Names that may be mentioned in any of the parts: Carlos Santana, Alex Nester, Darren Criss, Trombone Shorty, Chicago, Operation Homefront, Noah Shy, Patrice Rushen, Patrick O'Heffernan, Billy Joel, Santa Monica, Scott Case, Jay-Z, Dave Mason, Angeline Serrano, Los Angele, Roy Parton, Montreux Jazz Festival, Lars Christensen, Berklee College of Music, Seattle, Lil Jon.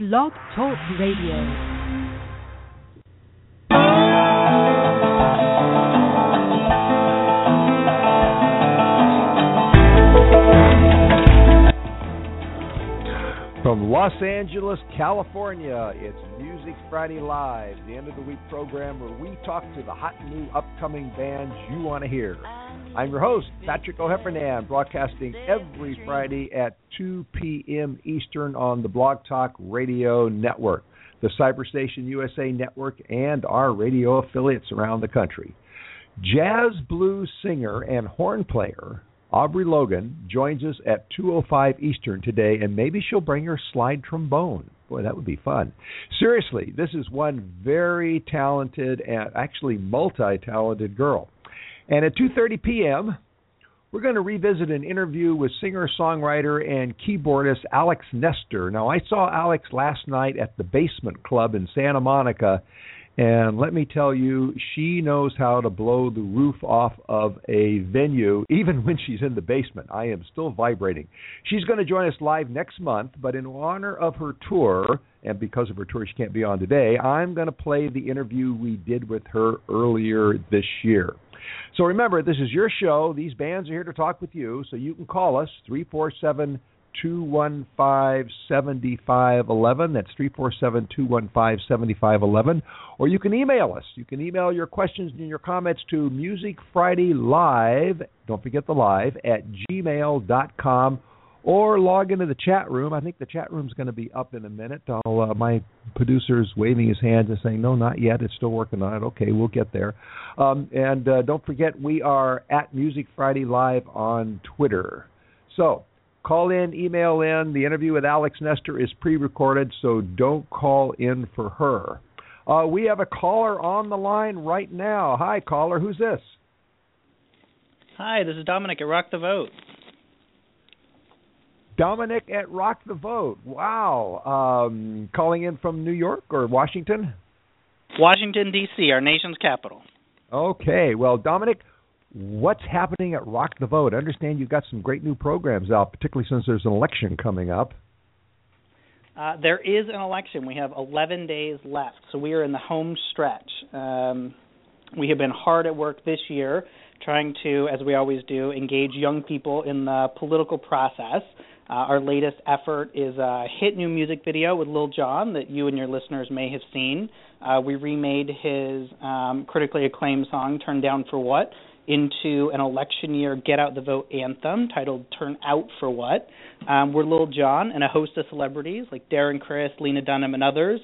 Blog Talk Radio. From Los Angeles, California, it's Music Friday Live, the end of the week program where we talk to the hot new upcoming bands you want to hear. I'm your host, Patrick O'Heffernan, broadcasting every Friday at 2 p.m. Eastern on the Blog Talk Radio Network, the Cyber Station USA Network, and our radio affiliates around the country. Jazz blues singer and horn player Aubrey Logan joins us at 2:05 Eastern today, and maybe she'll bring her slide trombone. Boy, that would be fun. Seriously, this is one very talented and actually multi-talented girl. And at 2:30 p.m., we're going to revisit an interview with singer-songwriter and keyboardist Alex Nester. Now, I saw Alex last night at the Basement Club in Santa Monica, and let me tell you, she knows how to blow the roof off of a venue, even when she's in the basement. I am still vibrating. She's going to join us live next month, but in honor of her tour, and because of her tour she can't be on today, I'm going to play the interview we did with her earlier this year. So remember, this is your show. These bands are here to talk with you, so you can call us, 347-215-7511. That's 347-215-7511. Or you can email us. You can email your questions and your comments to musicfridaylive, don't forget the live, at gmail.com. Or log into the chat room. I think the chat room's going to be up in a minute. My producer's waving his hands and saying, no, not yet. It's still working on it. Okay, we'll get there. And don't forget, we are at Music Friday Live on Twitter. So call in, email in. The interview with Alex Nester is pre-recorded, so don't call in for her. We have a caller on the line right now. Hi, caller. Who's this? Hi, this is Dominic at Rock the Vote. Dominic at Rock the Vote. Wow. Calling in from New York or Washington? Washington, D.C., our nation's capital. Okay. Well, Dominic, what's happening at Rock the Vote? I understand you've got some great new programs out, particularly since there's an election coming up. There is an election. We have 11 days left, so we are in the home stretch. We have been hard at work this year trying to, as we always do, engage young people in the political process. Our latest effort is a hit new music video with Lil Jon that you and your listeners may have seen. We remade his critically acclaimed song, Turn Down for What, into an election year Get Out the Vote anthem titled Turn Out for What. We're Lil Jon and a host of celebrities like Darren Criss, Lena Dunham, and others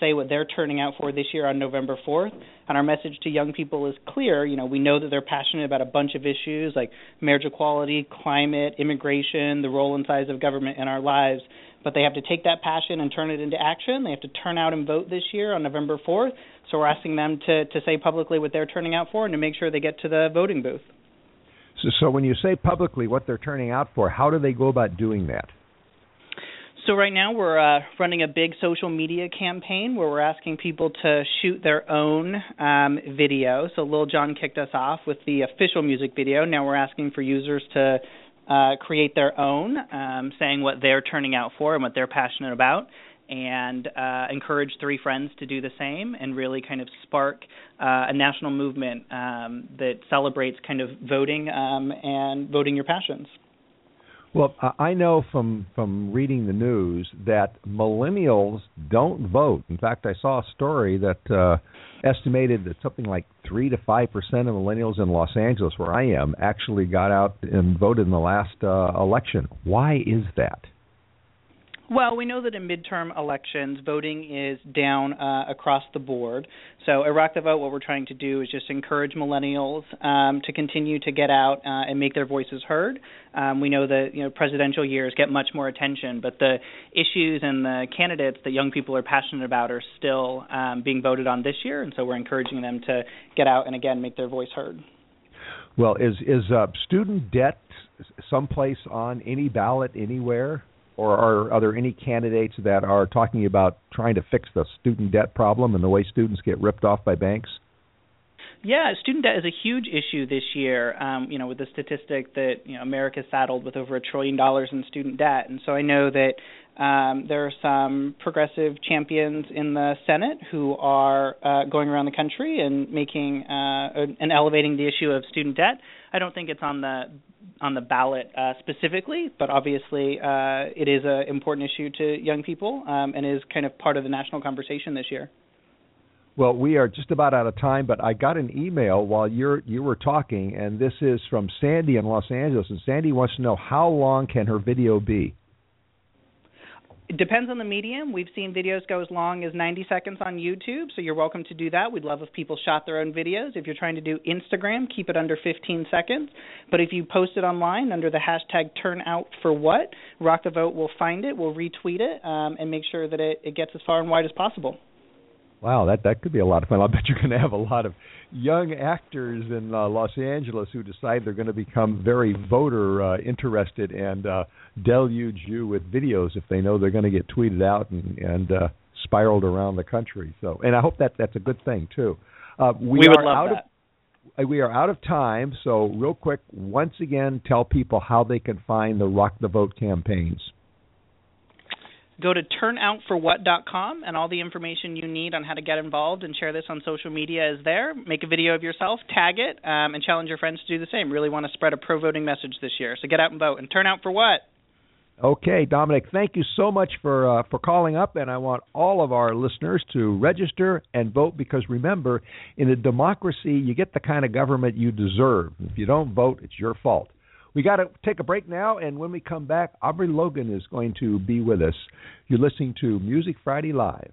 say what they're turning out for this year on November 4th. And our message to young people is clear. You know, we know that they're passionate about a bunch of issues like marriage equality, climate, immigration, the role and size of government in our lives. But they have to take that passion and turn it into action. They have to turn out and vote this year on November 4th. So we're asking them to say publicly what they're turning out for and to make sure they get to the voting booth. So when you say publicly what they're turning out for, how do they go about doing that? So right now we're running a big social media campaign where we're asking people to shoot their own video. So Lil Jon kicked us off with the official music video. Now we're asking for users to create their own, saying what they're turning out for and what they're passionate about, and encourage three friends to do the same and really kind of spark a national movement that celebrates kind of voting and voting your passions. Well, I know from reading the news that millennials don't vote. In fact, I saw a story that estimated that something like 3 to 5% of millennials in Los Angeles, where I am, actually got out and voted in the last election. Why is that? Well, we know that in midterm elections, voting is down across the board. So at Rock the Vote, what we're trying to do is just encourage millennials to continue to get out and make their voices heard. We know that presidential years get much more attention, but the issues and the candidates that young people are passionate about are still being voted on this year, and so we're encouraging them to get out and, again, make their voice heard. Well, is student debt someplace on any ballot anywhere? Or are there any candidates that are talking about trying to fix the student debt problem and the way students get ripped off by banks? Yeah, student debt is a huge issue this year, with the statistic that, America is saddled with over $1 trillion in student debt. And so I know that there are some progressive champions in the Senate who are going around the country and making and elevating the issue of student debt. I don't think it's on the ballot specifically, but obviously it is an important issue to young people and is kind of part of the national conversation this year. Well, we are just about out of time, but I got an email while you were talking, and this is from Sandy in Los Angeles, and Sandy wants to know how long can her video be? It depends on the medium. We've seen videos go as long as 90 seconds on YouTube, so you're welcome to do that. We'd love if people shot their own videos. If you're trying to do Instagram, keep it under 15 seconds. But if you post it online under the hashtag #TurnoutForWhat, Rock the Vote will find it, we'll retweet it, and make sure that it gets as far and wide as possible. Wow, that could be a lot of fun. I bet you're going to have a lot of young actors in Los Angeles who decide they're going to become very voter-interested and deluge you with videos if they know they're going to get tweeted out and spiraled around the country. So, and I hope that's a good thing, too. We would love that. We are out of time, so real quick, once again, tell people how they can find the Rock the Vote campaigns. Go to turnoutforwhat.com, and all the information you need on how to get involved and share this on social media is there. Make a video of yourself, tag it, and challenge your friends to do the same. Really want to spread a pro-voting message this year. So get out and vote, and turn out for what? Okay, Dominic, thank you so much for calling up, and I want all of our listeners to register and vote because, remember, in a democracy, you get the kind of government you deserve. If you don't vote, it's your fault. We got to take a break now, and when we come back, Aubrey Logan is going to be with us. You're listening to Music Friday Live.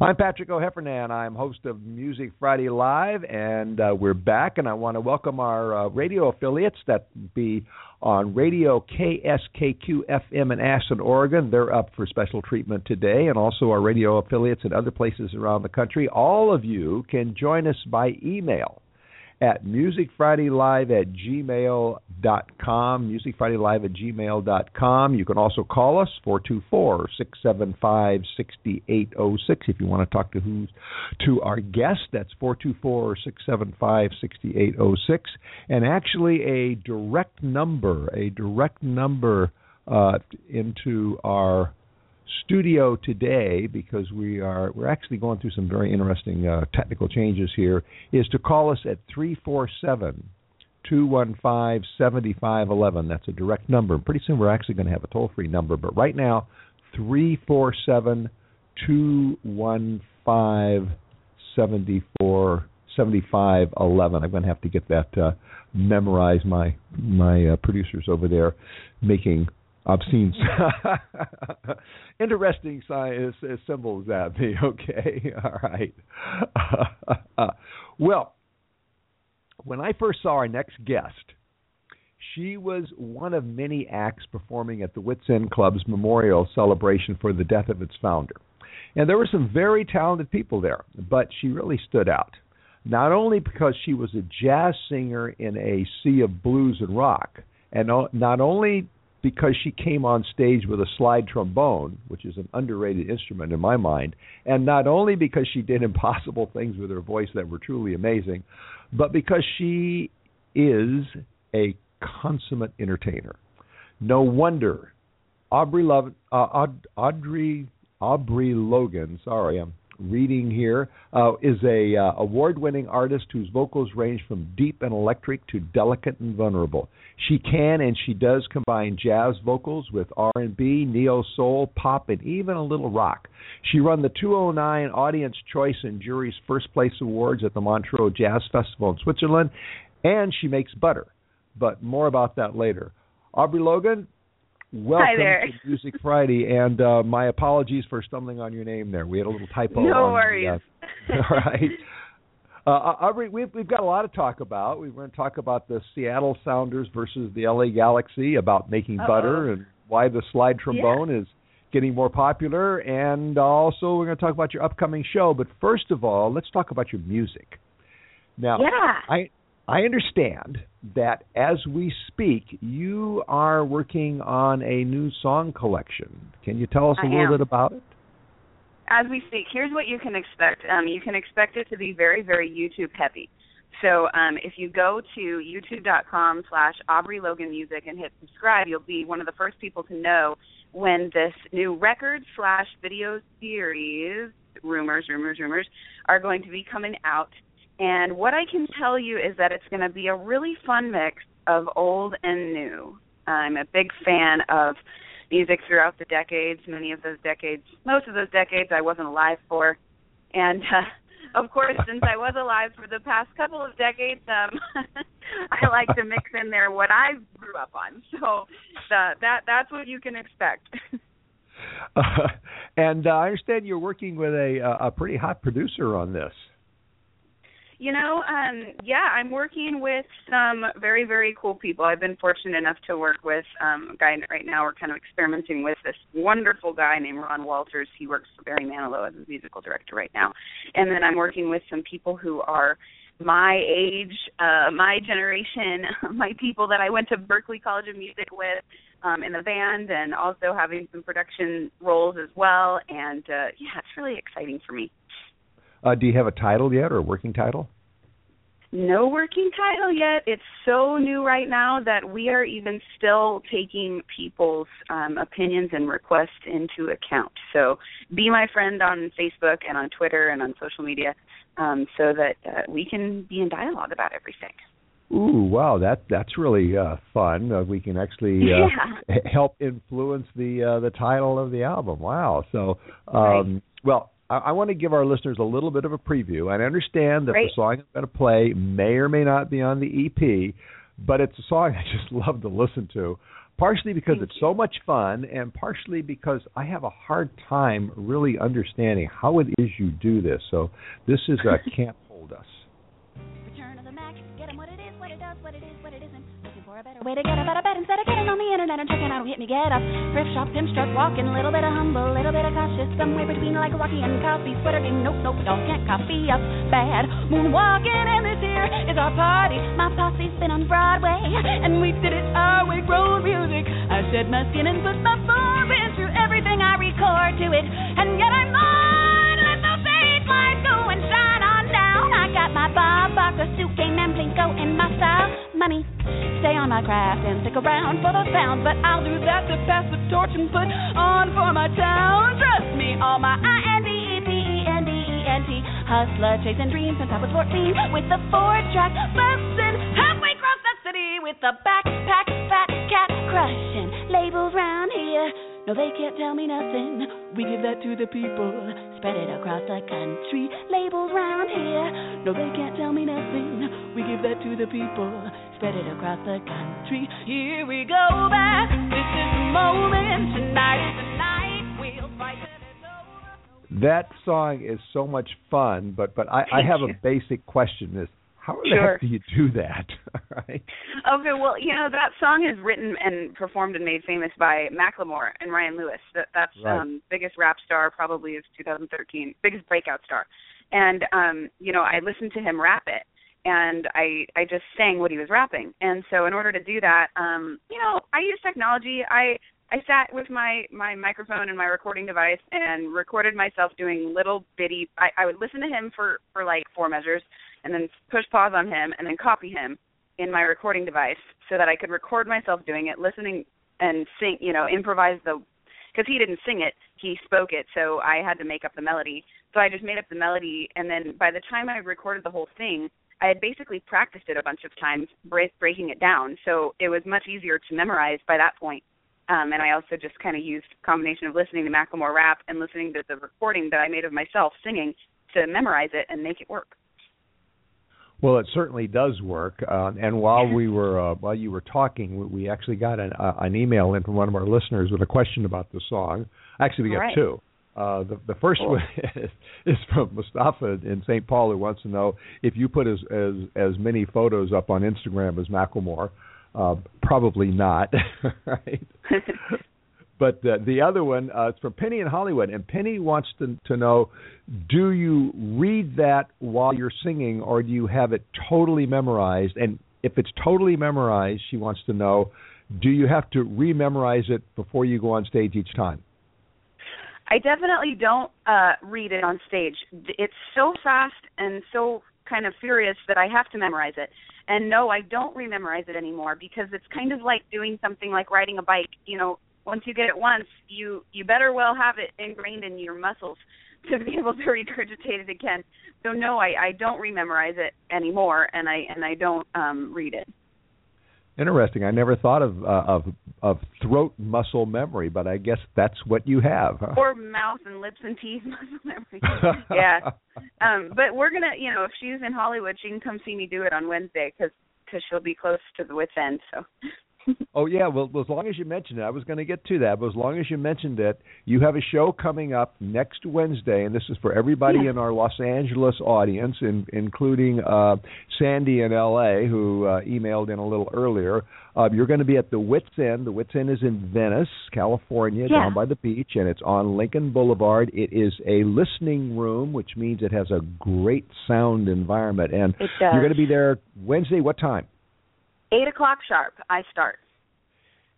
I'm Patrick O'Heffernan. I'm host of Music Friday Live, and we're back, and I want to welcome our radio affiliates that be on radio KSKQ-FM in Ashland, Oregon. They're up for special treatment today, and also our radio affiliates in other places around the country. All of you can join us by email at musicfridaylive@gmail.com, musicfridaylive@gmail.com. You can also call us, 424-675-6806, if you want to talk to our guest. That's 424-675-6806. And actually a direct number into our studio today, because we're actually going through some very interesting technical changes here, is to call us at 347-215-7511. That's a direct number. Pretty soon we're actually going to have a toll-free number, but right now, 347-215-7511. I'm going to have to get that memorized. My producers over there making obscene interesting symbols at me. Okay, all right. Well, when I first saw our next guest, she was one of many acts performing at the Wits End Club's memorial celebration for the death of its founder. And there were some very talented people there, but she really stood out, not only because she was a jazz singer in a sea of blues and rock, and not only because she came on stage with a slide trombone, which is an underrated instrument in my mind, and not only because she did impossible things with her voice that were truly amazing, but because she is a consummate entertainer. No wonder Aubrey Logan, sorry, I'm reading here, is a award-winning artist whose vocals range from deep and electric to delicate and vulnerable. She can and she does combine jazz vocals with R&B, neo-soul, pop, and even a little rock. She won the 2009 Audience Choice and Jury's First Place Awards at the Montreux Jazz Festival in Switzerland, and she makes butter. But more about that later. Aubrey Logan, welcome to Music Friday, and my apologies for stumbling on your name there. We had a little typo. No worries. All right. Aubrey, we've got a lot to talk about. We're going to talk about the Seattle Sounders versus the LA Galaxy, about making butter and why the slide trombone is getting more popular. And also we're going to talk about your upcoming show. But first of all, let's talk about your music. Now, I understand that as we speak, you are working on a new song collection. Can you tell us a little bit about it? As we speak, here's what you can expect. You can expect it to be very, very YouTube heavy. So if you go to youtube.com/Aubrey Logan Music and hit subscribe, you'll be one of the first people to know when this new record/video series, rumors, are going to be coming out. And what I can tell you is that it's going to be a really fun mix of old and new. I'm a big fan of music throughout the decades, most of those decades I wasn't alive for. And, of course, since I was alive for the past couple of decades, I like to mix in there what I grew up on. So that's what you can expect. And I understand you're working with a pretty hot producer on this. You know, I'm working with some very, very cool people. I've been fortunate enough to work with a guy right now. We're kind of experimenting with this wonderful guy named Ron Walters. He works for Barry Manilow as a musical director right now. And then I'm working with some people who are my age, my generation, my people that I went to Berklee College of Music with in the band, and also having some production roles as well. And, it's really exciting for me. Do you have a title yet, or a working title? No working title yet. It's so new right now that we are even still taking people's opinions and requests into account. So be my friend on Facebook and on Twitter and on social media so that we can be in dialogue about everything. Ooh, wow, that's really fun. We can actually help influence the title of the album. Wow. So, well, I want to give our listeners a little bit of a preview. I understand that the song I'm going to play may or may not be on the EP, but it's a song I just love to listen to, partially because it's so much fun, and partially because I have a hard time really understanding how it is you do this. So this is Can't Hold Us. Return of the Mac, get them what it is, what it does, what it is, what it isn't. A better way to get out of bed instead of getting on the internet and checking out who hit me get up. Thrift shop, pimp strut, walking, little bit of humble, little bit of cautious, somewhere between like Rocky and Cosby, sweater game, nope, y'all can't copy us, bad, moonwalking, and this here is our party. My posse's been on Broadway, and we did it our way, road music. I shed my skin and put my form into everything I record to it, and yet I'm on, let the faith light go and shine on down. I got my Bob Barker suit, game, and Plinko in my style, money. Stay on my craft and stick around for those pounds, but I'll do that to pass the torch and put on for my town. Trust me, all my INDEPENDENT hustler chasing dreams since I was 14 with the 4-track busting halfway across the city with the backpack fat cat crushing labels round here. No, they can't tell me nothing. We give that to the people, spread it across the country. Labels round here. No, they can't tell me nothing. We give that to the people. Spread it across the country. Here we go back. This is the moment. Tonight is the night. We'll fight till it's over. That song is so much fun, but I have a basic question. How in the heck do you do that? Right. Okay, well, you know, that song is written and performed and made famous by Macklemore and Ryan Lewis. That's biggest rap star probably of 2013, biggest breakout star. And, you know, I listened to him rap it, and I just sang what he was rapping. And so in order to do that, you know, I use technology. I sat with my microphone and my recording device and recorded myself doing little bitty. I would listen to him for like 4 measures and then push pause on him and then copy him in my recording device so that I could record myself doing it, listening and sing, you know, improvise because he didn't sing it, he spoke it, so I had to make up the melody. So I just made up the melody, and then by the time I recorded the whole thing, I had basically practiced it a bunch of times, breaking it down. So it was much easier to memorize by that point. And I also just kind of used a combination of listening to Macklemore rap and listening to the recording that I made of myself singing to memorize it and make it work. Well, it certainly does work. And while you were talking, we actually got an email in from one of our listeners with a question about the song. Actually, we got two. The first one is from Mustafa in St. Paul, who wants to know if you put as many photos up on Instagram as Macklemore. Probably not, right? But the other one is from Penny in Hollywood, and Penny wants to know, do you read that while you're singing, or do you have it totally memorized? And if it's totally memorized, she wants to know, do you have to re-memorize it before you go on stage each time? I definitely don't read it on stage. It's so fast and so kind of furious that I have to memorize it. And no, I don't re-memorize it anymore, because it's kind of like doing something like riding a bike. You know, once you get it once, you better well have it ingrained in your muscles to be able to regurgitate it again. So no, I don't re-memorize it anymore, and I don't read it. Interesting. I never thought of throat muscle memory, but I guess that's what you have, huh? Or mouth and lips and teeth muscle memory. Yeah. But we're gonna, you know, if she's in Hollywood, she can come see me do it on Wednesday, because she'll be close to the Wits End. So. Oh yeah. Well, as long as you mentioned it, I was going to get to that. But as long as you mentioned it, you have a show coming up next Wednesday, and this is for everybody in our Los Angeles audience, including Sandy in L.A., who emailed in a little earlier. You're going to be at the Wits End. The Wits End is in Venice, California, down by the beach, and it's on Lincoln Boulevard. It is a listening room, which means it has a great sound environment. And you're going to be there Wednesday. What time? 8 o'clock sharp, I start.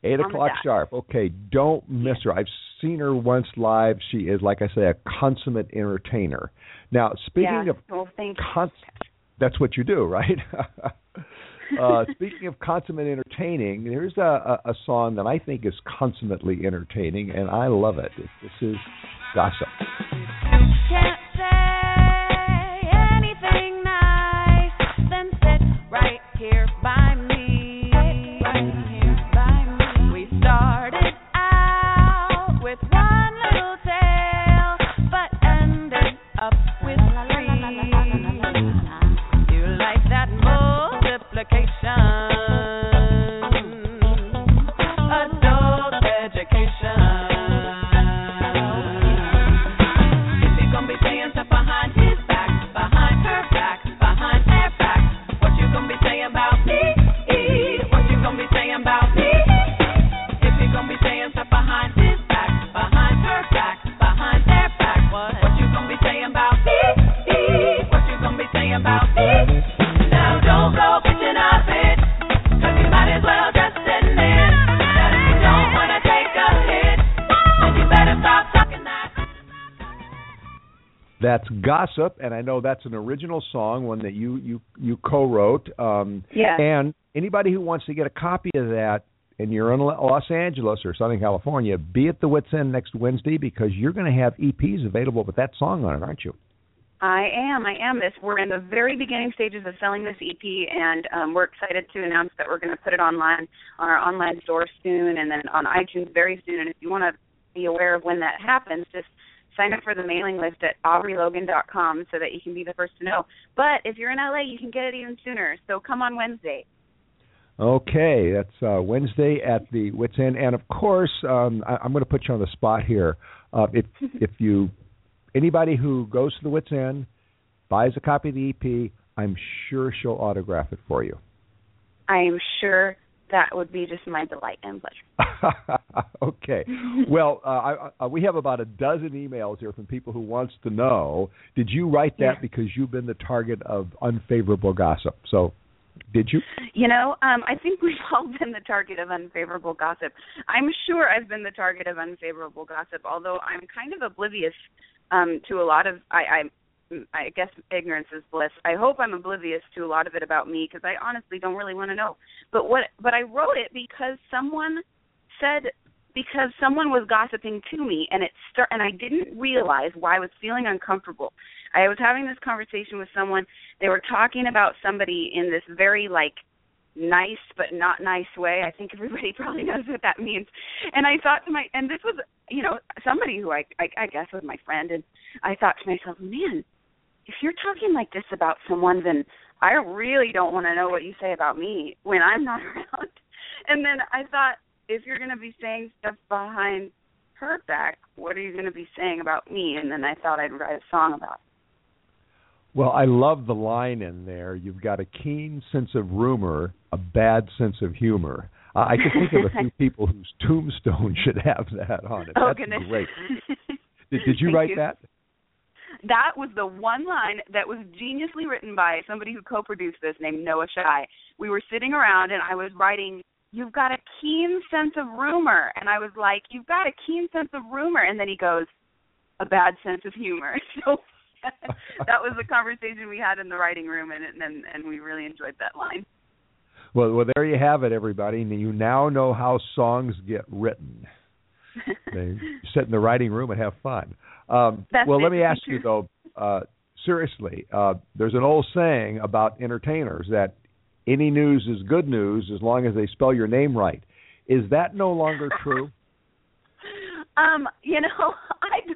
8 o'clock sharp. Okay, don't miss her. I've seen her once live. She is, like I say, a consummate entertainer. Now, speaking of... Well, that's what you do, right? Speaking of consummate entertaining, here's a song that I think is consummately entertaining, and I love it. This is Gossip. Can't say anything nice, then sit right here by me. That's Gossip, and I know that's an original song, one that you co-wrote. And anybody who wants to get a copy of that, and you're in Los Angeles or Southern California, be at the Wits End next Wednesday, because you're going to have EPs available with that song on it, aren't you? I am. We're in the very beginning stages of selling this EP, and we're excited to announce that we're going to put it online on our online store soon, and then on iTunes very soon. And if you want to be aware of when that happens, just sign up for the mailing list at AubreyLogan.com so that you can be the first to know. But if you're in LA, you can get it even sooner. So come on Wednesday. Okay, that's Wednesday at the Wits End. And of course, I'm going to put you on the spot here. If you, anybody who goes to the Wits End, buys a copy of the EP, I'm sure she'll autograph it for you. I am sure. That would be just my delight and pleasure. Okay. Well, we have about a dozen emails here from people who wants to know, did you write that because you've been the target of unfavorable gossip? So did you? You know, I think we've all been the target of unfavorable gossip. I'm sure I've been the target of unfavorable gossip, although I'm kind of oblivious to a lot of – I guess ignorance is bliss. I hope I'm oblivious to a lot of it about me, because I honestly don't really want to know. But I wrote it because someone was gossiping to me, and and I didn't realize why I was feeling uncomfortable. I was having this conversation with someone. They were talking about somebody in this very nice but not nice way. I think everybody probably knows what that means. And I thought to and this was, you know, somebody who I guess was my friend, and I thought to myself, man, if you're talking like this about someone, then I really don't want to know what you say about me when I'm not around. And then I thought, if you're going to be saying stuff behind heard back, what are you going to be saying about me? And then I thought I'd write a song about it. Well, I love the line in there. You've got a keen sense of rumor, a bad sense of humor. I can think of a few people whose tombstone should have that on it. Oh, that's goodness. Great. Did you write that? That was the one line that was geniusly written by somebody who co-produced this named Noah Shy. We were sitting around, and I was writing, you've got a keen sense of rumor. And I was like, you've got a keen sense of rumor. And then he goes, a bad sense of humor. So that was the conversation we had in the writing room, and we really enjoyed that line. Well, there you have it, everybody. You now know how songs get written. They sit in the writing room and have fun. Well, let me ask you, though, seriously, there's an old saying about entertainers that any news is good news as long as they spell your name right. Is that no longer true? I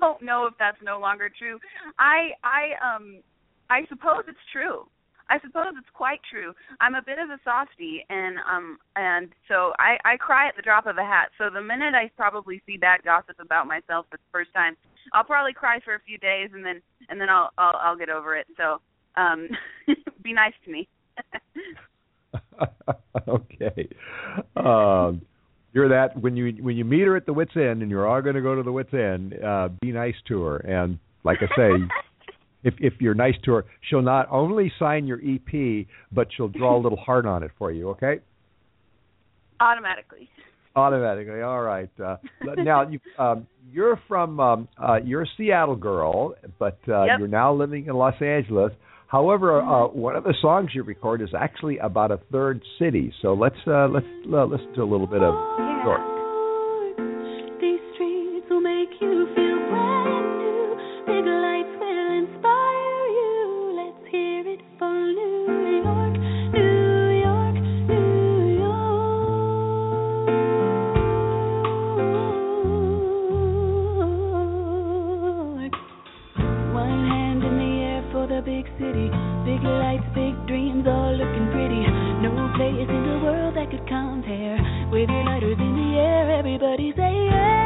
don't know if that's no longer true. I suppose it's true. I suppose it's quite true. I'm a bit of a softie, and so I cry at the drop of a hat. So the minute I probably see bad gossip about myself for the first time, I'll probably cry for a few days, and then I'll get over it. So be nice to me. Okay. You're that when you meet her at the Wits End, and you're all going to go to the Wits End. Be nice to her, and like I say. If you're nice to her, she'll not only sign your EP, but she'll draw a little heart on it for you, okay? Automatically, all right. Now, you're from, you're a Seattle girl, but yep. You're now living in Los Angeles. However, one of the songs you record is actually about a third city, so let's do a little bit of York. These streets will make you feel brand new, big lights. Big city, big lights, big dreams, all looking pretty. No place in the world that could compare. With your lighters in the air, everybody say yeah.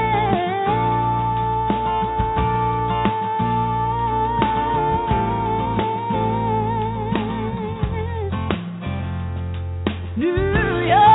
New York.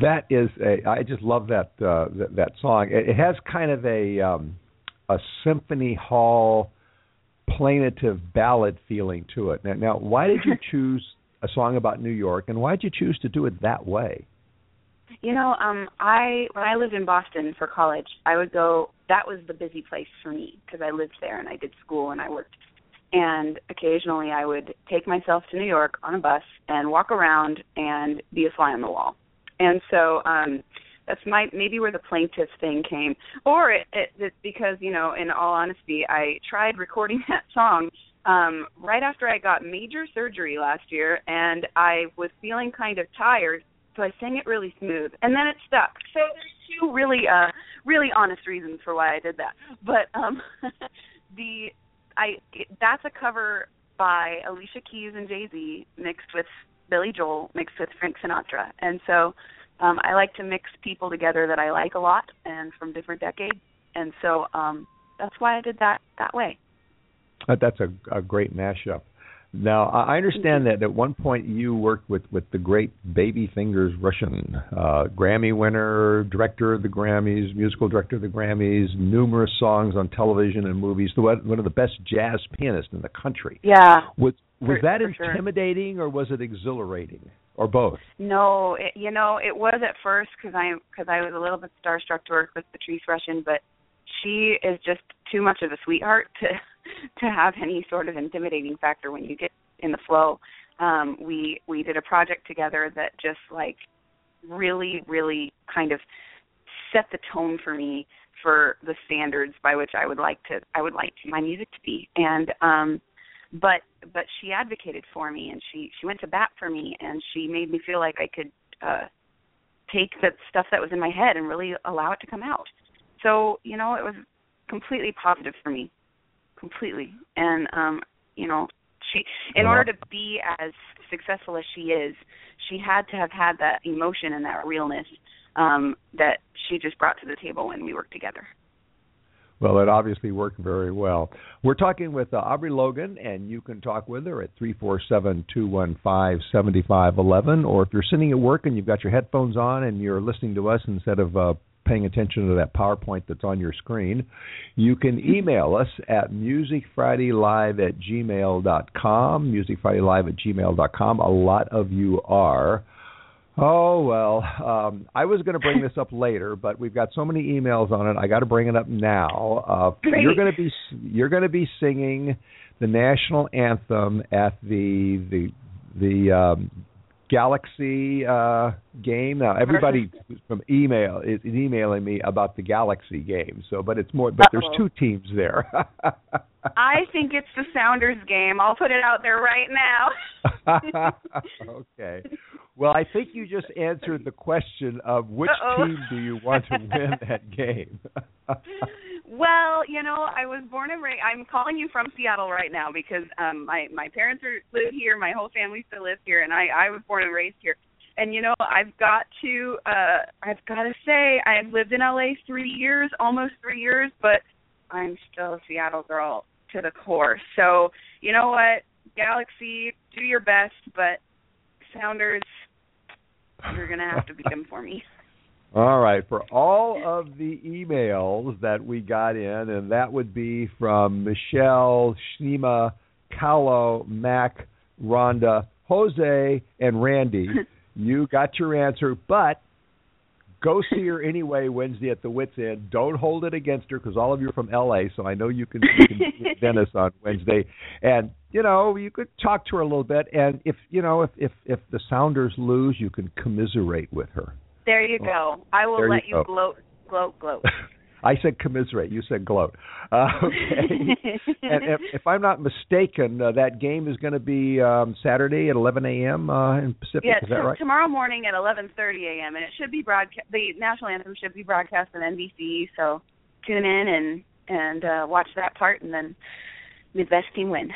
That is I just love that song. It has kind of a symphony hall plaintive ballad feeling to it. Now, why did you choose a song about New York, and why did you choose to do it that way? When I lived in Boston for college, I would go. That was the busy place for me because I lived there and I did school and I worked. And occasionally, I would take myself to New York on a bus and walk around and be a fly on the wall. And so that's maybe where the plaintiff thing came, or it's because, in all honesty, I tried recording that song right after I got major surgery last year, and I was feeling kind of tired, so I sang it really smooth, and then it stuck. So there's two really, really honest reasons for why I did that. But that's a cover by Alicia Keys and Jay-Z mixed with Billy Joel mixed with Frank Sinatra. And so I like to mix people together that I like a lot and from different decades. And so that's why I did that way. That's a great mashup. Now, I understand that at one point you worked with the great Baby Fingers Rushen, Grammy winner, director of the Grammys, musical director of the Grammys, numerous songs on television and movies, one of the best jazz pianists in the country. Yeah. Was that intimidating sure. or was it exhilarating or both? No, it was at first because I was a little bit starstruck to work with Patrice Rushen, but she is just too much of a sweetheart to have any sort of intimidating factor when you get in the flow. We did a project together that just like really, really kind of set the tone for me for the standards by which I would like my music to be. And but she advocated for me, and she went to bat for me, and she made me feel like I could take the stuff that was in my head and really allow it to come out. So, you know, it was completely positive for me, completely. And, you know, she, in order to be as successful as she is, she had to have had that emotion and that realness that she just brought to the table when we worked together. Well, it obviously worked very well. We're talking with Aubrey Logan, and you can talk with her at 347-215-7511. Or if you're sitting at work and you've got your headphones on and you're listening to us instead of paying attention to that PowerPoint that's on your screen, you can email us at musicfridaylive@gmail.com, musicfridaylive@gmail.com. A lot of you are. Oh, well, I was going to bring this up later, but we've got so many emails on it, I got to bring it up now. You're going to be singing the national anthem at the Galaxy game. Now, everybody from email is emailing me about the Galaxy game. So, but it's more. But there's two teams there. I think it's the Sounders game. I'll put it out there right now. Okay. Well, I think you just answered the question of which team do you want to win that game. Well, you know, I was born and raised. I'm calling you from Seattle right now because my parents live here. My whole family still lives here, and I was born and raised here. And you know, I've got to say, I've lived in LA 3 years, almost 3 years, but I'm still a Seattle girl to the core. So you know what, Galaxy, do your best, but Sounders, you're going to have to beat them for me. All right. For all of the emails that we got in, and that would be from Michelle, Shima, Kahlo, Mac, Rhonda, Jose, and Randy, you got your answer, but go see her anyway Wednesday at the Wits End. Don't hold it against her because all of you are from L.A., so I know you can meet Dennis on Wednesday. And, you know, you could talk to her a little bit. And, if the Sounders lose, you can commiserate with her. There you go. I will let you gloat. I said commiserate. You said gloat. Okay. And if I'm not mistaken, that game is going to be Saturday at 11 a.m. In Pacific. Yeah, is that right? Tomorrow morning at 11:30 a.m. And it should be the national anthem should be broadcast on NBC. So tune in and watch that part, and then the best team win.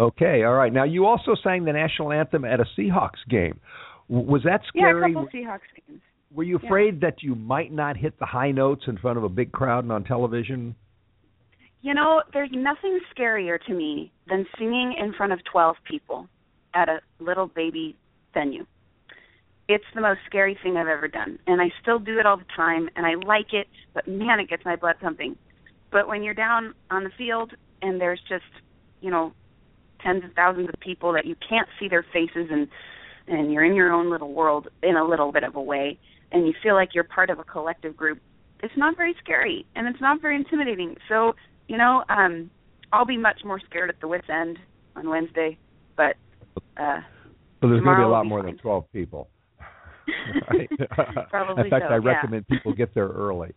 Okay. All right. Now you also sang the national anthem at a Seahawks game. Was that scary? Yeah, a couple Seahawks games. Were you afraid that you might not hit the high notes in front of a big crowd and on television? You know, there's nothing scarier to me than singing in front of 12 people at a little baby venue. It's the most scary thing I've ever done, and I still do it all the time, and I like it, but, man, it gets my blood pumping. But when you're down on the field and there's just, you know, tens of thousands of people that you can't see their faces and you're in your own little world in a little bit of a way, and you feel like you're part of a collective group, it's not very scary, and it's not very intimidating. So, you know, I'll be much more scared at the Wits End on Wednesday, but there's going to be a lot more than 12 people. Right? Probably. In fact, I recommend people get there early.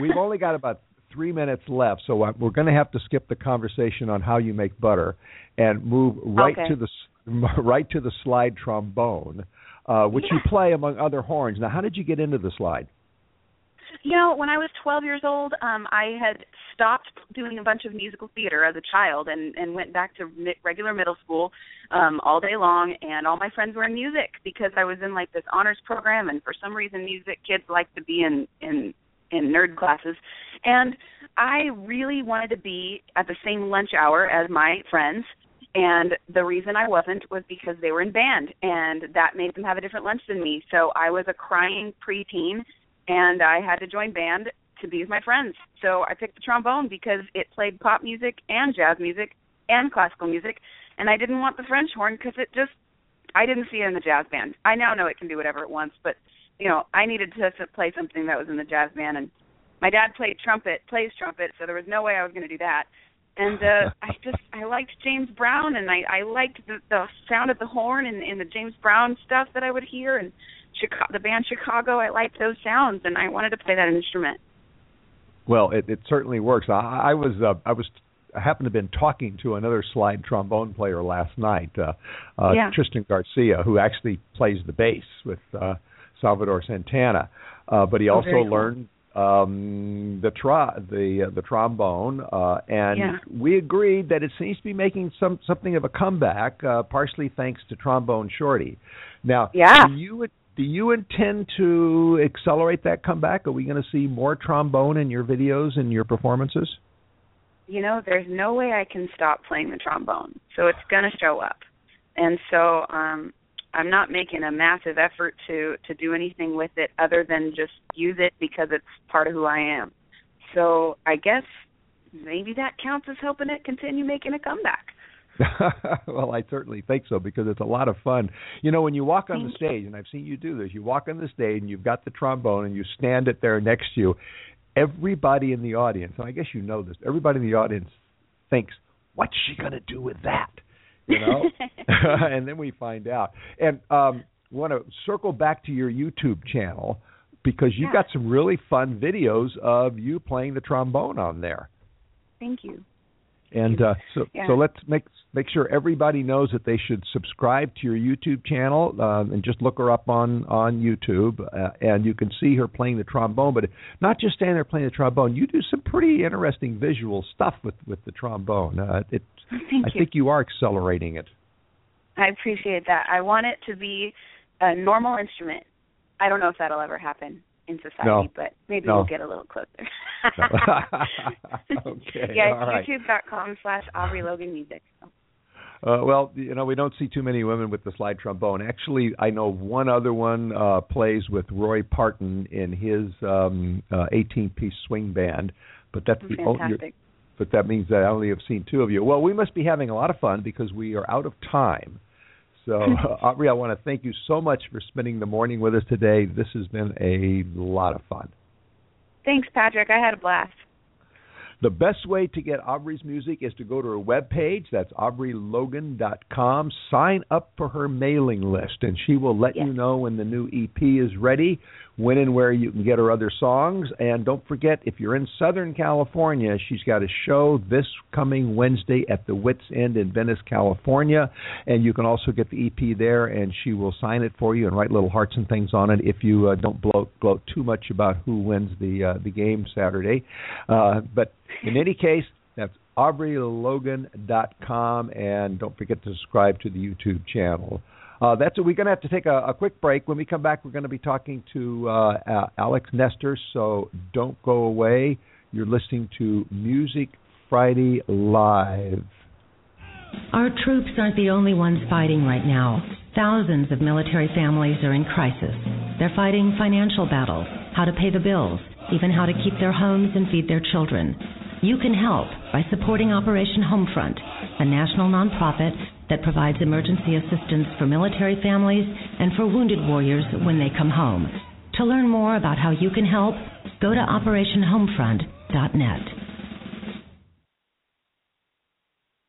We've only got about 3 minutes left, so we're going to have to skip the conversation on how you make butter and move right to the slide trombone, which you play among other horns. Now, how did you get into the slide? You know, when I was 12 years old, I had stopped doing a bunch of musical theater as a child and went back to regular middle school all day long, and all my friends were in music because I was in, like, this honors program, and for some reason music kids like to be in nerd classes. And I really wanted to be at the same lunch hour as my friends, and the reason I wasn't was because they were in band, and that made them have a different lunch than me. So I was a crying preteen, and I had to join band to be with my friends. So I picked the trombone because it played pop music and jazz music and classical music, and I didn't want the French horn because I didn't see it in the jazz band. I now know it can do whatever it wants, but, you know, I needed to play something that was in the jazz band, and my dad plays trumpet, so there was no way I was going to do that. And I liked James Brown, and I liked the sound of the horn and the James Brown stuff that I would hear. And the band Chicago, I liked those sounds, and I wanted to play that instrument. Well, it certainly works. I happened to have been talking to another slide trombone player last night, Tristan Garcia, who actually plays the bass with Salvador Santana, but he also learned the trombone, and we agreed that it seems to be making something of a comeback, partially thanks to Trombone Shorty. Now, do you intend to accelerate that comeback? Are we going to see more trombone in your videos and your performances? You know, there's no way I can stop playing the trombone, so it's going to show up. And so I'm not making a massive effort to do anything with it other than just use it because it's part of who I am. So I guess maybe that counts as helping it continue making a comeback. Well, I certainly think so, because it's a lot of fun. You know, when you walk on the stage, and I've seen you do this, you walk on the stage and you've got the trombone and you stand it there next to you, everybody in the audience, and I guess you know this, everybody in the audience thinks, what's she going to do with that? You know? And then we find out. And want to circle back to your YouTube channel, because you've got some really fun videos of you playing the trombone on there. Thank you. And so let's make sure everybody knows that they should subscribe to your YouTube channel, and just look her up on YouTube, and you can see her playing the trombone. But not just standing there playing the trombone, you do some pretty interesting visual stuff with the trombone. I think you are accelerating it. I appreciate that. I want it to be a normal instrument. I don't know if that'll ever happen in society, but maybe we'll get a little closer. Okay. Yeah, it's youtube.com/AubreyLoganMusic. Well, you know, we don't see too many women with the slide trombone. Actually, I know one other one plays with Roy Parton in his 18-piece swing band, but that's the only. But that means that I only have seen two of you. Well, we must be having a lot of fun because we are out of time. So, Aubrey, I want to thank you so much for spending the morning with us today. This has been a lot of fun. Thanks, Patrick. I had a blast. The best way to get Aubrey's music is to go to her webpage. That's AubreyLogan.com. Sign up for her mailing list, and she will let you know when the new EP is ready, when and where you can get her other songs. And don't forget, if you're in Southern California, she's got a show this coming Wednesday at the Wits End in Venice, California. And you can also get the EP there, and she will sign it for you and write little hearts and things on it if you don't gloat too much about who wins the game Saturday. But in any case, that's AubreyLogan.com, and don't forget to subscribe to the YouTube channel. That's it. We're going to have to take a quick break. When we come back, we're going to be talking to Alex Nester, so don't go away. You're listening to Music Friday Live. Our troops aren't the only ones fighting right now. Thousands of military families are in crisis. They're fighting financial battles, how to pay the bills, even how to keep their homes and feed their children. You can help by supporting Operation Homefront, a national nonprofit that provides emergency assistance for military families and for wounded warriors when they come home. To learn more about how you can help, go to OperationHomefront.net.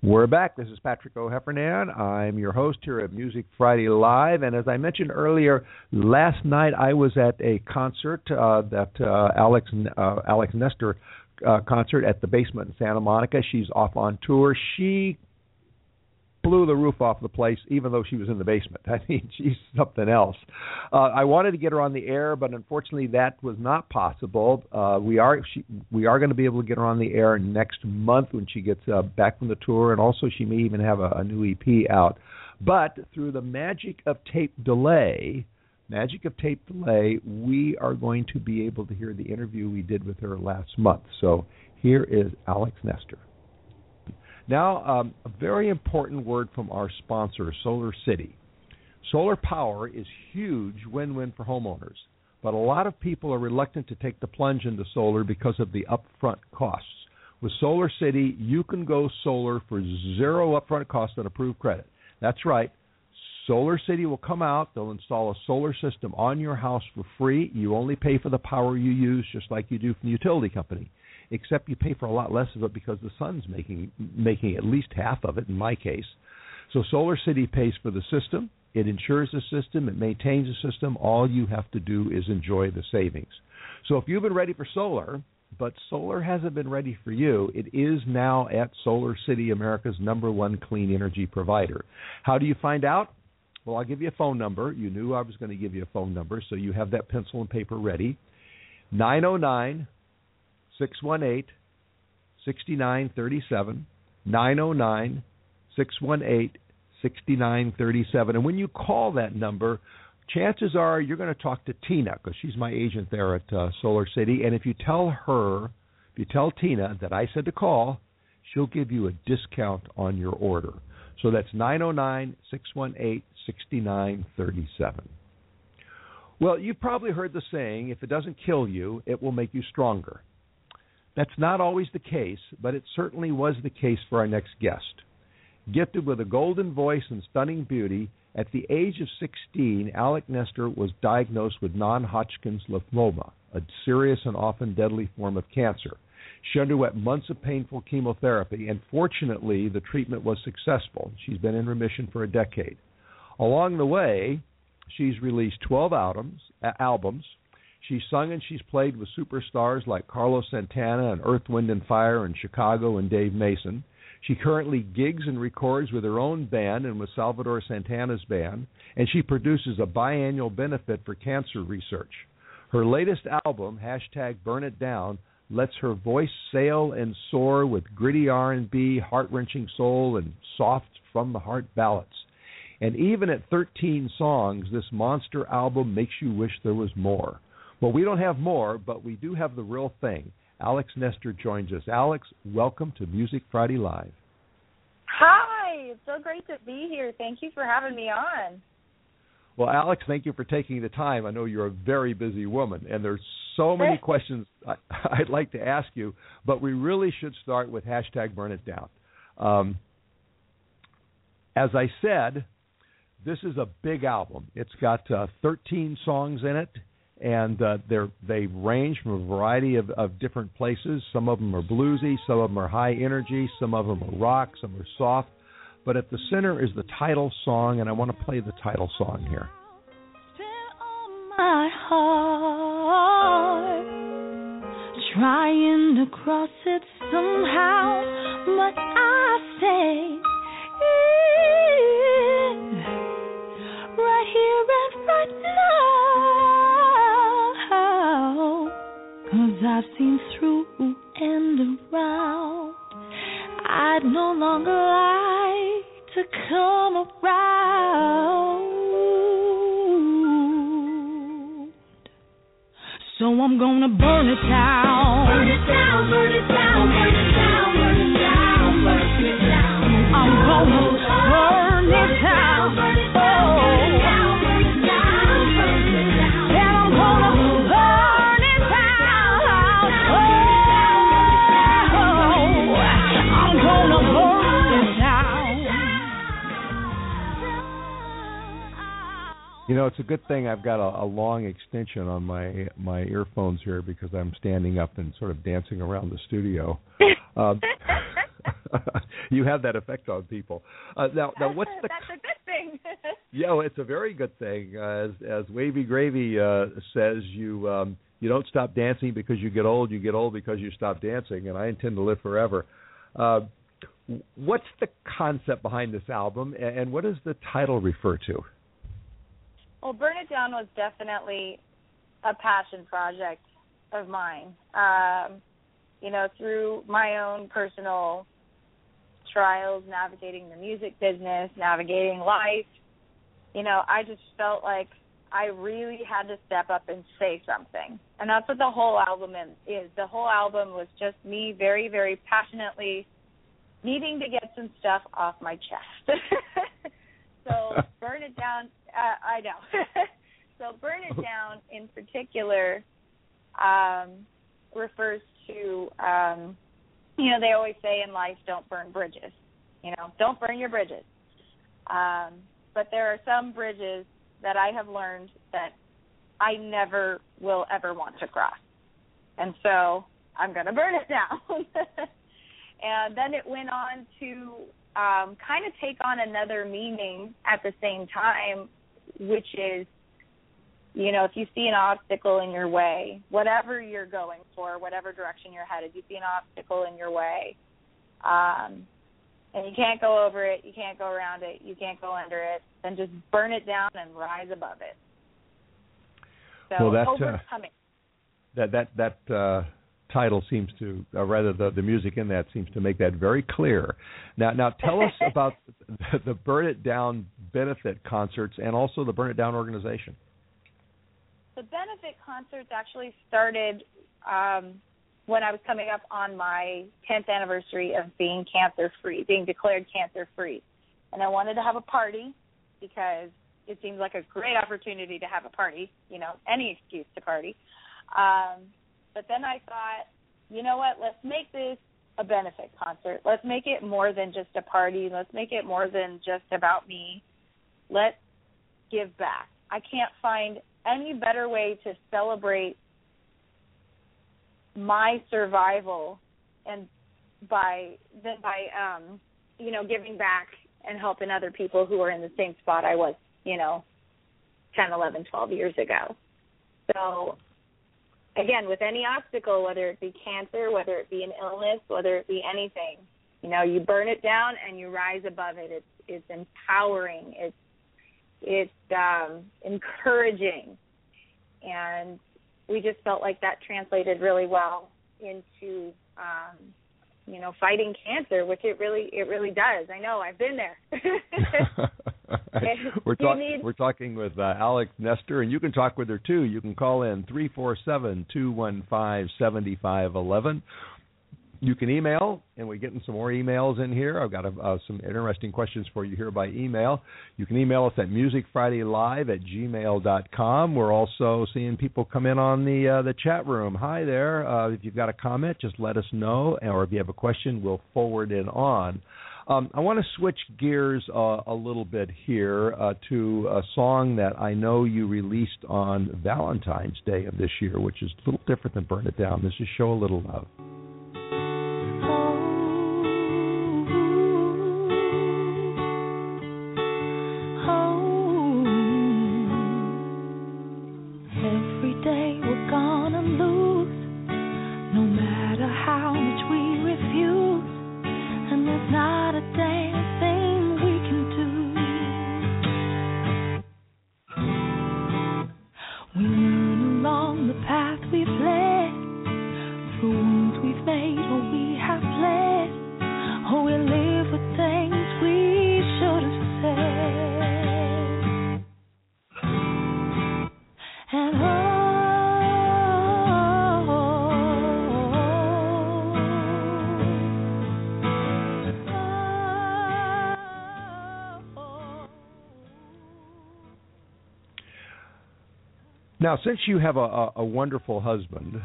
We're back. This is Patrick O'Heffernan. I'm your host here at Music Friday Live. And as I mentioned earlier, last night I was at a concert, Alex Nester concert at the Basement in Santa Monica. She's off on tour. She blew the roof off the place, even though she was in the basement. I mean, she's something else. I wanted to get her on the air, but unfortunately that was not possible. We are going to be able to get her on the air next month when she gets back from the tour, and also she may even have a new EP out. But through the magic of tape delay, we are going to be able to hear the interview we did with her last month. So here is Alex Nester. Now, a very important word from our sponsor, Solar City. Solar power is huge win-win for homeowners. But a lot of people are reluctant to take the plunge into solar because of the upfront costs. With Solar City, you can go solar for zero upfront costs and approved credit. That's right. Solar City will come out. They'll install a solar system on your house for free. You only pay for the power you use, just like you do from the utility company, except you pay for a lot less of it because the sun's making at least half of it in my case. So Solar City pays for the system. It insures the system. It maintains the system. All you have to do is enjoy the savings. So if you've been ready for solar, but solar hasn't been ready for you, it is now at Solar City, America's #1 clean energy provider. How do you find out? Well, I'll give you a phone number. You knew I was going to give you a phone number, so you have that pencil and paper ready. 909-618-6937, 909-618-6937. And when you call that number, chances are you're going to talk to Tina, because she's my agent there at Solar City. And if you tell her, if you tell Tina that I said to call, she'll give you a discount on your order. So that's 909-618-6937. Well, you've probably heard the saying, if it doesn't kill you, it will make you stronger. That's not always the case, but it certainly was the case for our next guest. Gifted with a golden voice and stunning beauty, at the age of 16, Alex Nester was diagnosed with non-Hodgkin's lymphoma, a serious and often deadly form of cancer. She underwent months of painful chemotherapy, and fortunately, the treatment was successful. She's been in remission for a decade. Along the way, she's released 12 albums. She's sung and she's played with superstars like Carlos Santana and Earth, Wind & Fire and Chicago and Dave Mason. She currently gigs and records with her own band and with Salvador Santana's band, and she produces a biannual benefit for cancer research. Her latest album, #BurnItDown, lets her voice sail and soar with gritty R&B, heart-wrenching soul, and soft from-the-heart ballads. And even at 13 songs, this monster album makes you wish there was more. Well, we don't have more, but we do have the real thing. Alex Nester joins us. Alex, welcome to Music Friday Live. Hi, it's so great to be here. Thank you for having me on. Well, Alex, thank you for taking the time. I know you're a very busy woman, and there's so many questions I'd like to ask you, but we really should start with #BurnItDown. As I said, this is a big album. It's got 13 songs in it. And they range from a variety of different places. Some of them are bluesy, some of them are high energy, some of them are rock, some are soft. But at the center is the title song, and I want to play the title song here. Still on my heart, trying to cross it somehow, but I stay right here and right now. Cause I've seen through and around, I'd no longer like to come around. So I'm gonna burn it down. Burn it down, burn it down, burn it down, burn it down, burn it down. I'm gonna burn it down, burn it down, burn it down. You know, it's a good thing I've got a long extension on my earphones here because I'm standing up and sort of dancing around the studio. You have that effect on people. Now what's the? That's a good thing. Yeah, well, it's a very good thing. As Wavy Gravy says, you don't stop dancing because you get old. You get old because you stop dancing, and I intend to live forever. What's the concept behind this album, and what does the title refer to? Well, Burn It Down was definitely a passion project of mine. Through my own personal trials, navigating the music business, navigating life, I just felt like I really had to step up and say something. And that's what the whole album is. The whole album was just me very, very passionately needing to get some stuff off my chest. So Burn It Down, I know. So Burn It Down in particular refers to, you know, they always say in life, don't burn bridges. You know, don't burn your bridges. But there are some bridges that I have learned that I never will ever want to cross. And so I'm going to burn it down. And then it went on to kind of take on another meaning at the same time, which is, you know, if you see an obstacle in your way, whatever you're going for, whatever direction you're headed, you see an obstacle in your way, and you can't go over it, you can't go around it, you can't go under it, then just burn it down and rise above it. So well, that's overcoming. That title seems to, rather the music in that seems to make that very clear. Now tell us about the Burn It Down benefit concerts and also the Burn It Down organization. The benefit concerts actually started when I was coming up on my 10th anniversary of being cancer-free, being declared cancer-free. And I wanted to have a party because it seems like a great opportunity to have a party, you know, any excuse to party. But then I thought, you know what, let's make this a benefit concert. Let's make it more than just a party. Let's make it more than just about me. Let's give back. I can't find any better way to celebrate my survival than by giving back and helping other people who are in the same spot I was, you know, 10, 11, 12 years ago. So again, with any obstacle, whether it be cancer, whether it be an illness, whether it be anything, you know, you burn it down and you rise above it. It's empowering. It's encouraging. And we just felt like that translated really well into, you know, fighting cancer, which it really does. I know, I've been there. We're talking with Alex Nester, and you can talk with her, too. You can call in 347-215-7511. You can email, and we're getting some more emails in here. I've got some interesting questions for you here by email. You can email us at musicfridaylive@gmail.com. We're also seeing people come in on the chat room. Hi there. If you've got a comment, just let us know, or if you have a question, we'll forward it on. I want to switch gears a little bit here to a song that I know you released on Valentine's Day of this year, which is a little different than Burn It Down. This is Show a Little Love. Now, since you have a wonderful husband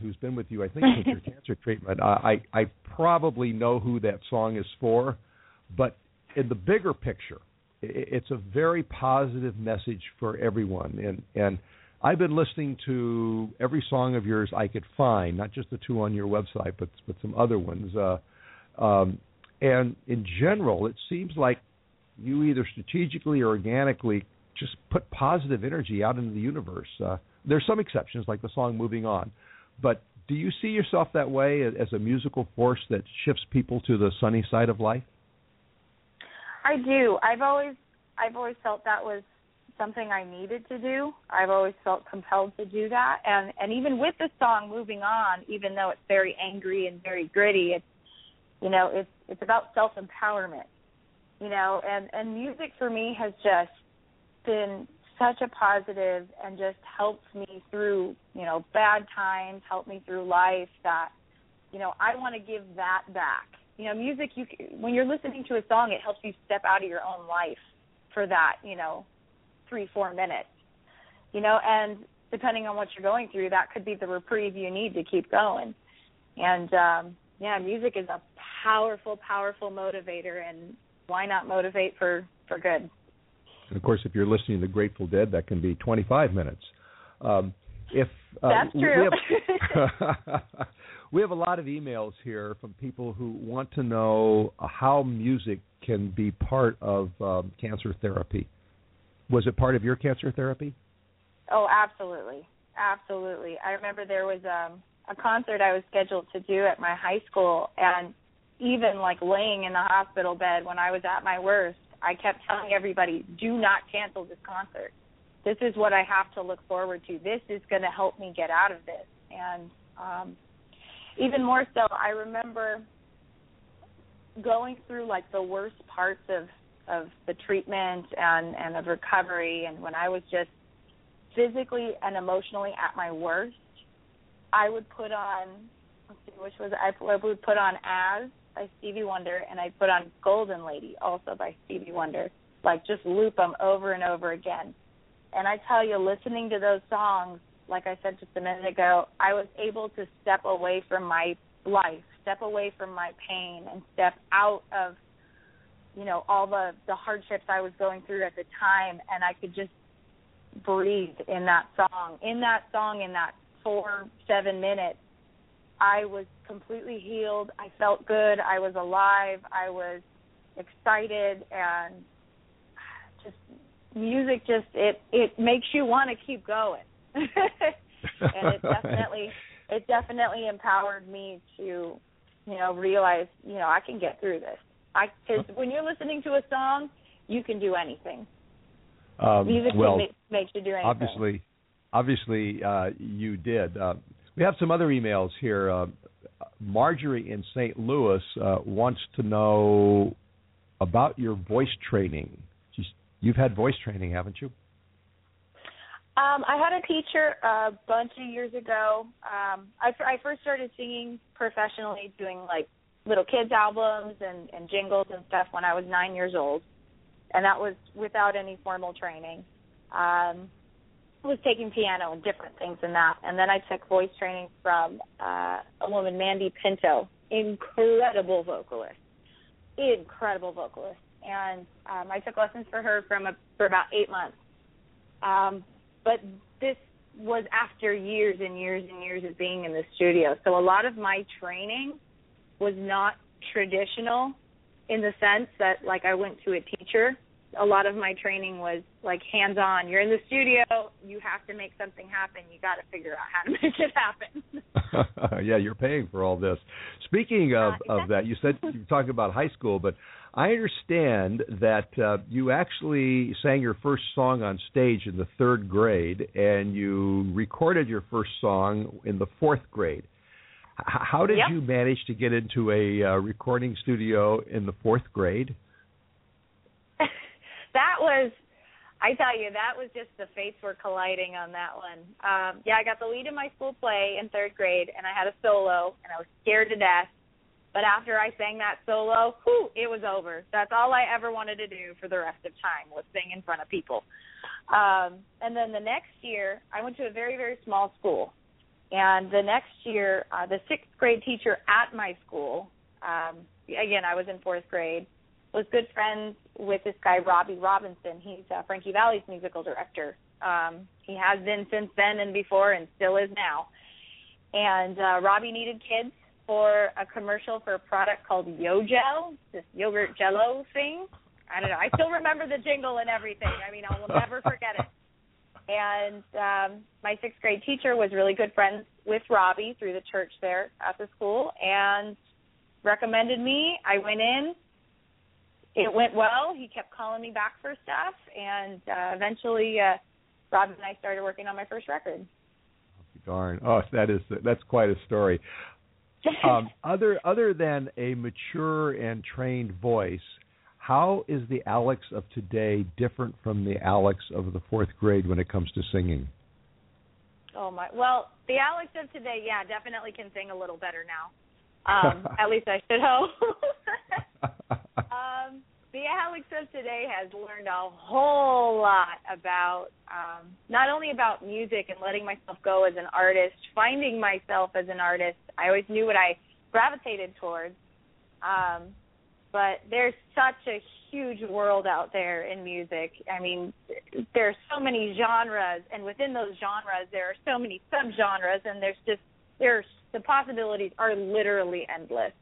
who's been with you, I think, since your cancer treatment, I probably know who that song is for. But in the bigger picture, it's a very positive message for everyone. And I've been listening to every song of yours I could find, not just the two on your website, but some other ones. And in general, it seems like you either strategically or organically just put positive energy out into the universe. There's some exceptions, like the song Moving On. But do you see yourself that way, as a musical force that shifts people to the sunny side of life? I do. I've always felt that was something I needed to do. I've always felt compelled to do that. And even with the song Moving On, even though it's very angry and very gritty, it's about self-empowerment, you know. And music for me has just been such a positive and just helped me through, you know, bad times, helped me through life, that, you know, I want to give that back. You know, music, when you're listening to a song, it helps you step out of your own life for that, you know, 3-4 minutes. you know, and depending on what you're going through, that could be the reprieve you need to keep going. And, yeah, music is a powerful, powerful motivator, and why not motivate for good? And, of course, if you're listening to Grateful Dead, that can be 25 minutes. That's true. We have a lot of emails here from people who want to know how music can be part of cancer therapy. Was it part of your cancer therapy? Oh, absolutely. Absolutely. I remember there was a concert I was scheduled to do at my high school, and even like laying in the hospital bed when I was at my worst, I kept telling everybody, do not cancel this concert. This is what I have to look forward to. This is going to help me get out of this. And even more so, I remember going through like the worst parts of the treatment and of recovery, and when I was just physically and emotionally at my worst, I would put on, I would put on As by Stevie Wonder, and I'd put on Golden Lady, also by Stevie Wonder, like just loop them over and over again. And I tell you, listening to those songs, like I said just a minute ago, I was able to step away from my life, step away from my pain, and step out of, you know, all the hardships I was going through at the time, and I could just breathe in that song. In that 4-7 minutes, I was completely healed. I felt good. I was alive. I was excited, and just music just, it makes you want to keep going. And it definitely empowered me to, you know, realize, you know, I can get through this. Because when you're listening to a song, you can do anything. Music makes you do anything. Obviously, you did. We have some other emails here. Marjorie in St. Louis wants to know about your voice training. You've had voice training, haven't you? I had a teacher a bunch of years ago. I first started singing professionally, doing like little kids' albums and jingles and stuff when I was 9 years old, and that was without any formal training. I was taking piano and different things and that, and then I took voice training from a woman, Mandy Pinto, incredible vocalist, and I took lessons for her for about 8 months. But this was after years and years and years of being in the studio. So a lot of my training was not traditional in the sense that, like, I went to a teacher. A lot of my training was, like, hands-on. You're in the studio. You have to make something happen. You got to figure out how to make it happen. Yeah, you're paying for all this. Speaking of that, you said you were talking about high school, but I understand that you actually sang your first song on stage in the 3rd grade, and you recorded your first song in the 4th grade. How did you manage to get into a recording studio in the 4th grade? That was just the fates were colliding on that one. I got the lead in my school play in 3rd grade, and I had a solo, and I was scared to death. But after I sang that solo, it was over. That's all I ever wanted to do for the rest of time was sing in front of people. And then the next year, I went to a very, very small school. And the next year, the 6th grade teacher at my school, again, I was in 4th grade, was good friends with this guy, Robbie Robinson. He's Frankie Valli's musical director. He has been since then and before and still is now. And Robbie needed kids for a commercial for a product called YoJo, this yogurt jello thing. I don't know. I still remember the jingle and everything. I mean, I will never forget it. And my 6th grade teacher was really good friends with Robbie through the church there at the school and recommended me. I went in. It went well. He kept calling me back for stuff, and eventually Rob and I started working on my first record. Oh, darn. Oh, that's quite a story. Other than a mature and trained voice, how is the Alex of today different from the Alex of the 4th grade when it comes to singing? Oh, my. Well, the Alex of today, yeah, definitely can sing a little better now. At least I should hope. The Alex of today has learned a whole lot about not only about music and letting myself go as an artist, finding myself as an artist. I always knew what I gravitated towards, but there's such a huge world out there in music. I mean, there are so many genres, and within those genres, there are so many subgenres, and there's the possibilities are literally endless.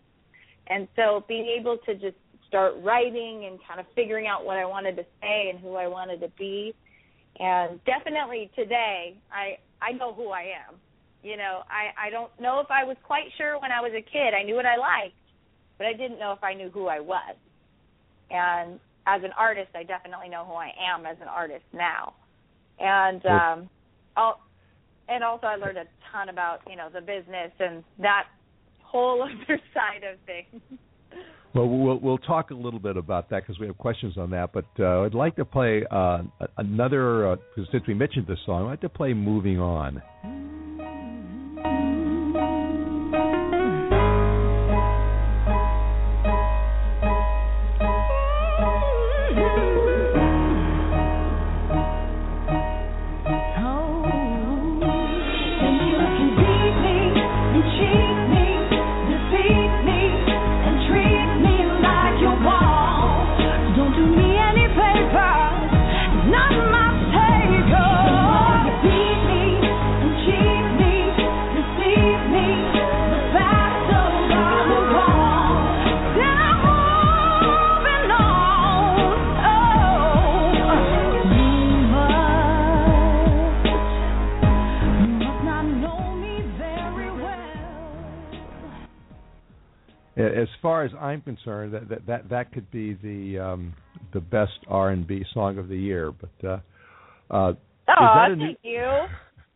And so being able to just start writing and kind of figuring out what I wanted to say and who I wanted to be. And definitely today, I know who I am. You know, I don't know if I was quite sure when I was a kid. I knew what I liked, but I didn't know if I knew who I was. And as an artist, I definitely know who I am as an artist now. And also I learned a ton about, you know, the business and that whole other side of things. Well, we'll talk a little bit about that because we have questions on that. But I'd like to play another, because since we mentioned this song, I'd like to play Moving On. As far as I'm concerned, that could be the best R&B song of the year. But thank you.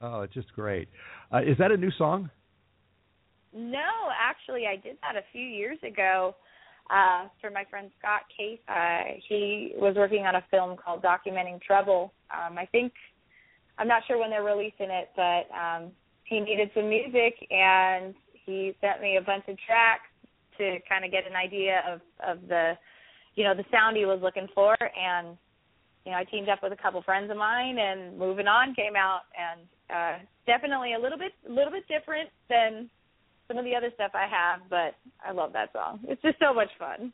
Oh, it's just great. Is that a new song? No, actually, I did that a few years ago for my friend Scott Case. He was working on a film called Documenting Trouble. I'm not sure when they're releasing it, but he needed some music, and he sent me a bunch of tracks to kind of get an idea of the, you know, the sound he was looking for. And, you know, I teamed up with a couple friends of mine, and Moving On came out. And definitely a little bit different than some of the other stuff I have, but I love that song. It's just so much fun.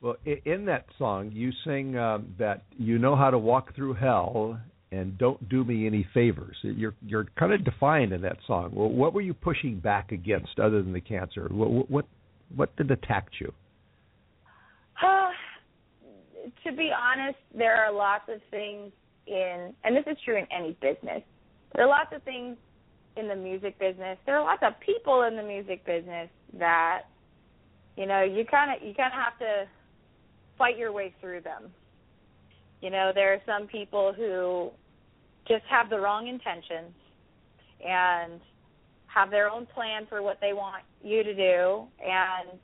Well, in that song, you sing that you know how to walk through hell and don't do me any favors. You're kind of defined in that song. Well, what were you pushing back against other than the cancer? What did attract you? To be honest, there are lots of things in, and this is true in any business, there are lots of things in the music business. There are lots of people in the music business that, you know, you kind of have to fight your way through them. You know, there are some people who just have the wrong intentions and have their own plan for what they want you to do. And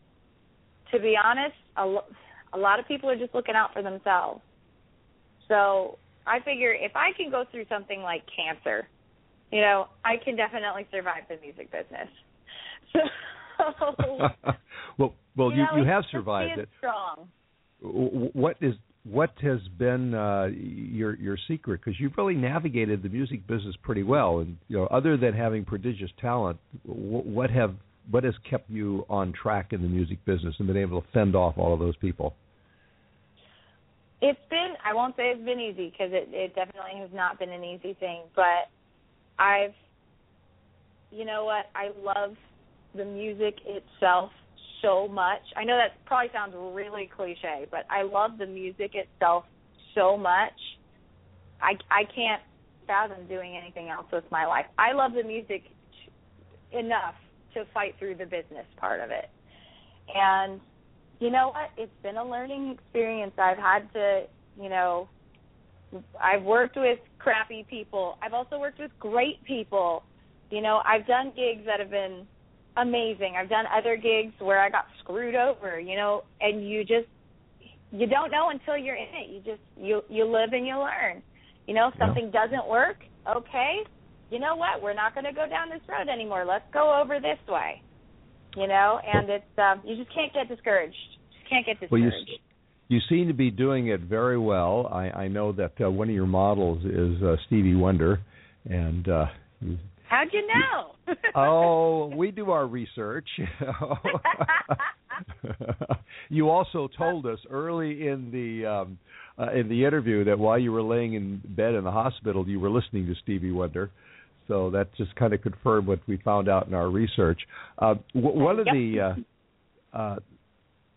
to be honest, a lot of people are just looking out for themselves. So I figure if I can go through something like cancer, you know, I can definitely survive the music business. So, well, you have survived it. Strong. What has been your secret? Because you've really navigated the music business pretty well, and you know, other than having prodigious talent, what has kept you on track in the music business and been able to fend off all of those people? It's been, I won't say it's been easy, because it definitely has not been an easy thing. But I love the music itself so much. I know that probably sounds really cliche, but I love the music itself so much. I can't fathom doing anything else with my life. I love the music enough to fight through the business part of it. And you know what? It's been a learning experience. I've had to, you know, I've worked with crappy people. I've also worked with great people. You know, I've done gigs that have been amazing. I've done other gigs where I got screwed over, you know, and you don't know until you're in it. You live and you learn. You know, if something doesn't work, okay, you know what? We're not going to go down this road anymore. Let's go over this way, you know, and it's you just can't get discouraged. Well, You seem to be doing it very well. I know that one of your models is Stevie Wonder, and how'd you know? Oh, we do our research. You also told us early in the interview that while you were laying in bed in the hospital, you were listening to Stevie Wonder. So that just kind of confirmed what we found out in our research. One of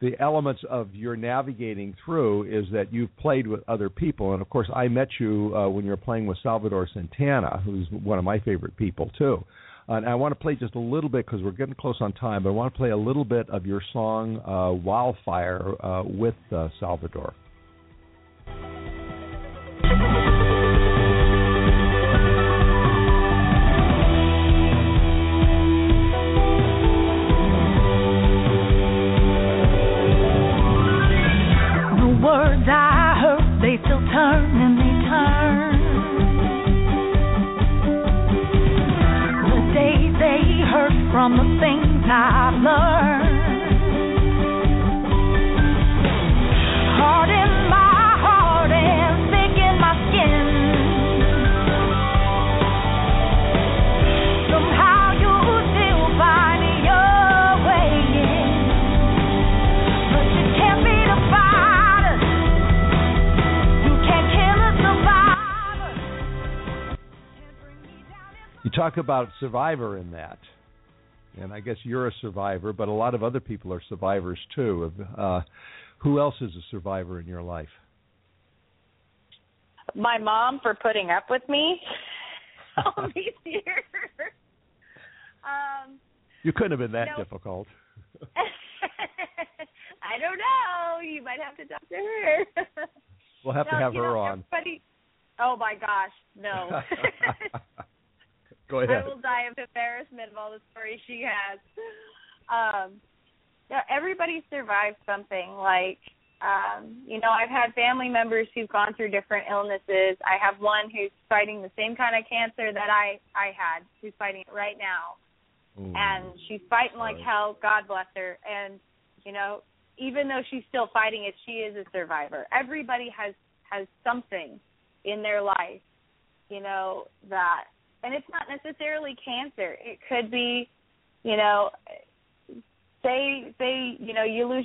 the elements of your navigating through is that you've played with other people. And, of course, I met you when you were playing with Salvador Santana, who's one of my favorite people, too. And I want to play just a little bit because we're getting close on time, but I want to play a little bit of your song, Wildfire, with Salvador. From the things I've learned, hard in my heart and thick in my skin. Somehow you still find your way in, but you can't be the fighter. You can't kill a survivor. You talk about survivor in that. And I guess you're a survivor, but a lot of other people are survivors, too. Who else is a survivor in your life? My mom, for putting up with me all these years. You couldn't have been that difficult. I don't know. You might have to talk to her. We'll have to have her on. Oh, my gosh, no. Go ahead. I will die of embarrassment of all the stories she has. Everybody survives something. Like, I've had family members who've gone through different illnesses. I have one who's fighting the same kind of cancer that I had, who's fighting it right now. Ooh. And she's fighting like hell. God bless her. And, even though she's still fighting it, she is a survivor. Everybody has something in their life, that... And it's not necessarily cancer. It could be, you lose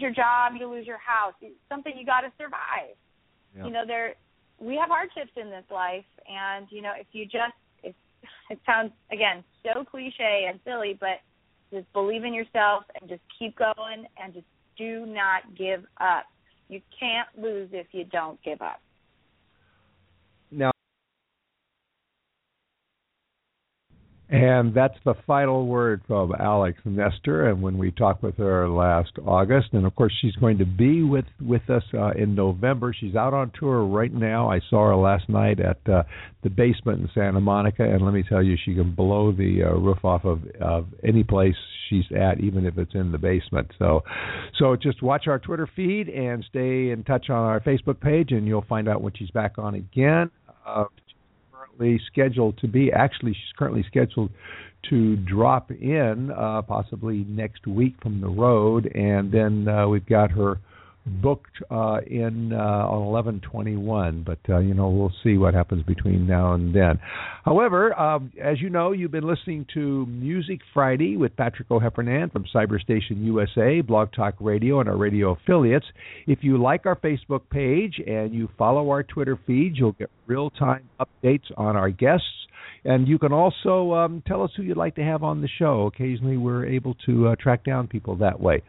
your job, you lose your house. It's something you got to survive. Yeah. We have hardships in this life, and it sounds again so cliche and silly, but just believe in yourself and just keep going and just do not give up. You can't lose if you don't give up. And that's the final word from Alex Nester, and when we talked with her last August. And, of course, she's going to be with us in November. She's out on tour right now. I saw her last night at the basement in Santa Monica, and let me tell you, she can blow the roof off of any place she's at, even if it's in the basement. So just watch our Twitter feed and stay in touch on our Facebook page, and you'll find out when she's back on again. She's currently scheduled to drop in possibly next week from the road, and then we've got her booked on 11/21, but we'll see what happens between now and then. However, as you know, you've been listening to Music Friday with Patrick O'Heffernan from Cyber Station USA, Blog Talk Radio, and our radio affiliates. If you like our Facebook page and you follow our Twitter feed, you'll get real-time updates on our guests. And you can also tell us who you'd like to have on the show. Occasionally, we're able to track down people that way.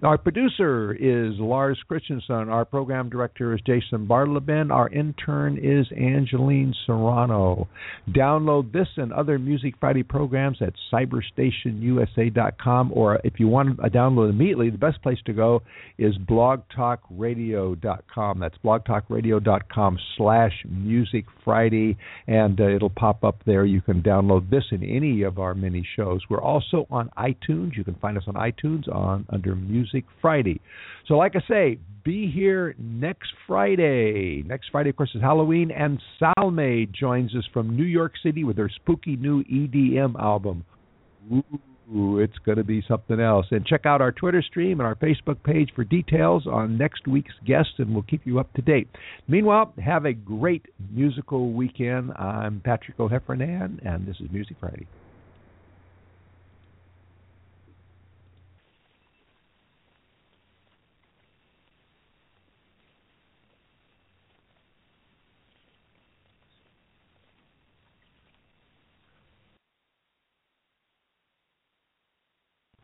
Our producer is Lars Christensen. Our program director is Jason Bartleben. Our intern is Angeline Serrano. Download this and other Music Friday programs at cyberstationusa.com, or if you want a download immediately, the best place to go is blogtalkradio.com. That's blogtalkradio.com/Music Friday, and it'll pop up there. You can download this in any of our mini shows. We're also on iTunes. You can find us on iTunes under Music Friday. So like I say, be here next Friday. Next Friday, of course, is Halloween, and Salme joins us from New York City with her spooky new EDM album. Ooh, Ooh, it's going to be something else. And check out our Twitter stream and our Facebook page for details on next week's guests, and we'll keep you up to date. Meanwhile, have a great musical weekend. I'm Patrick O'Heffernan, and this is Music Friday.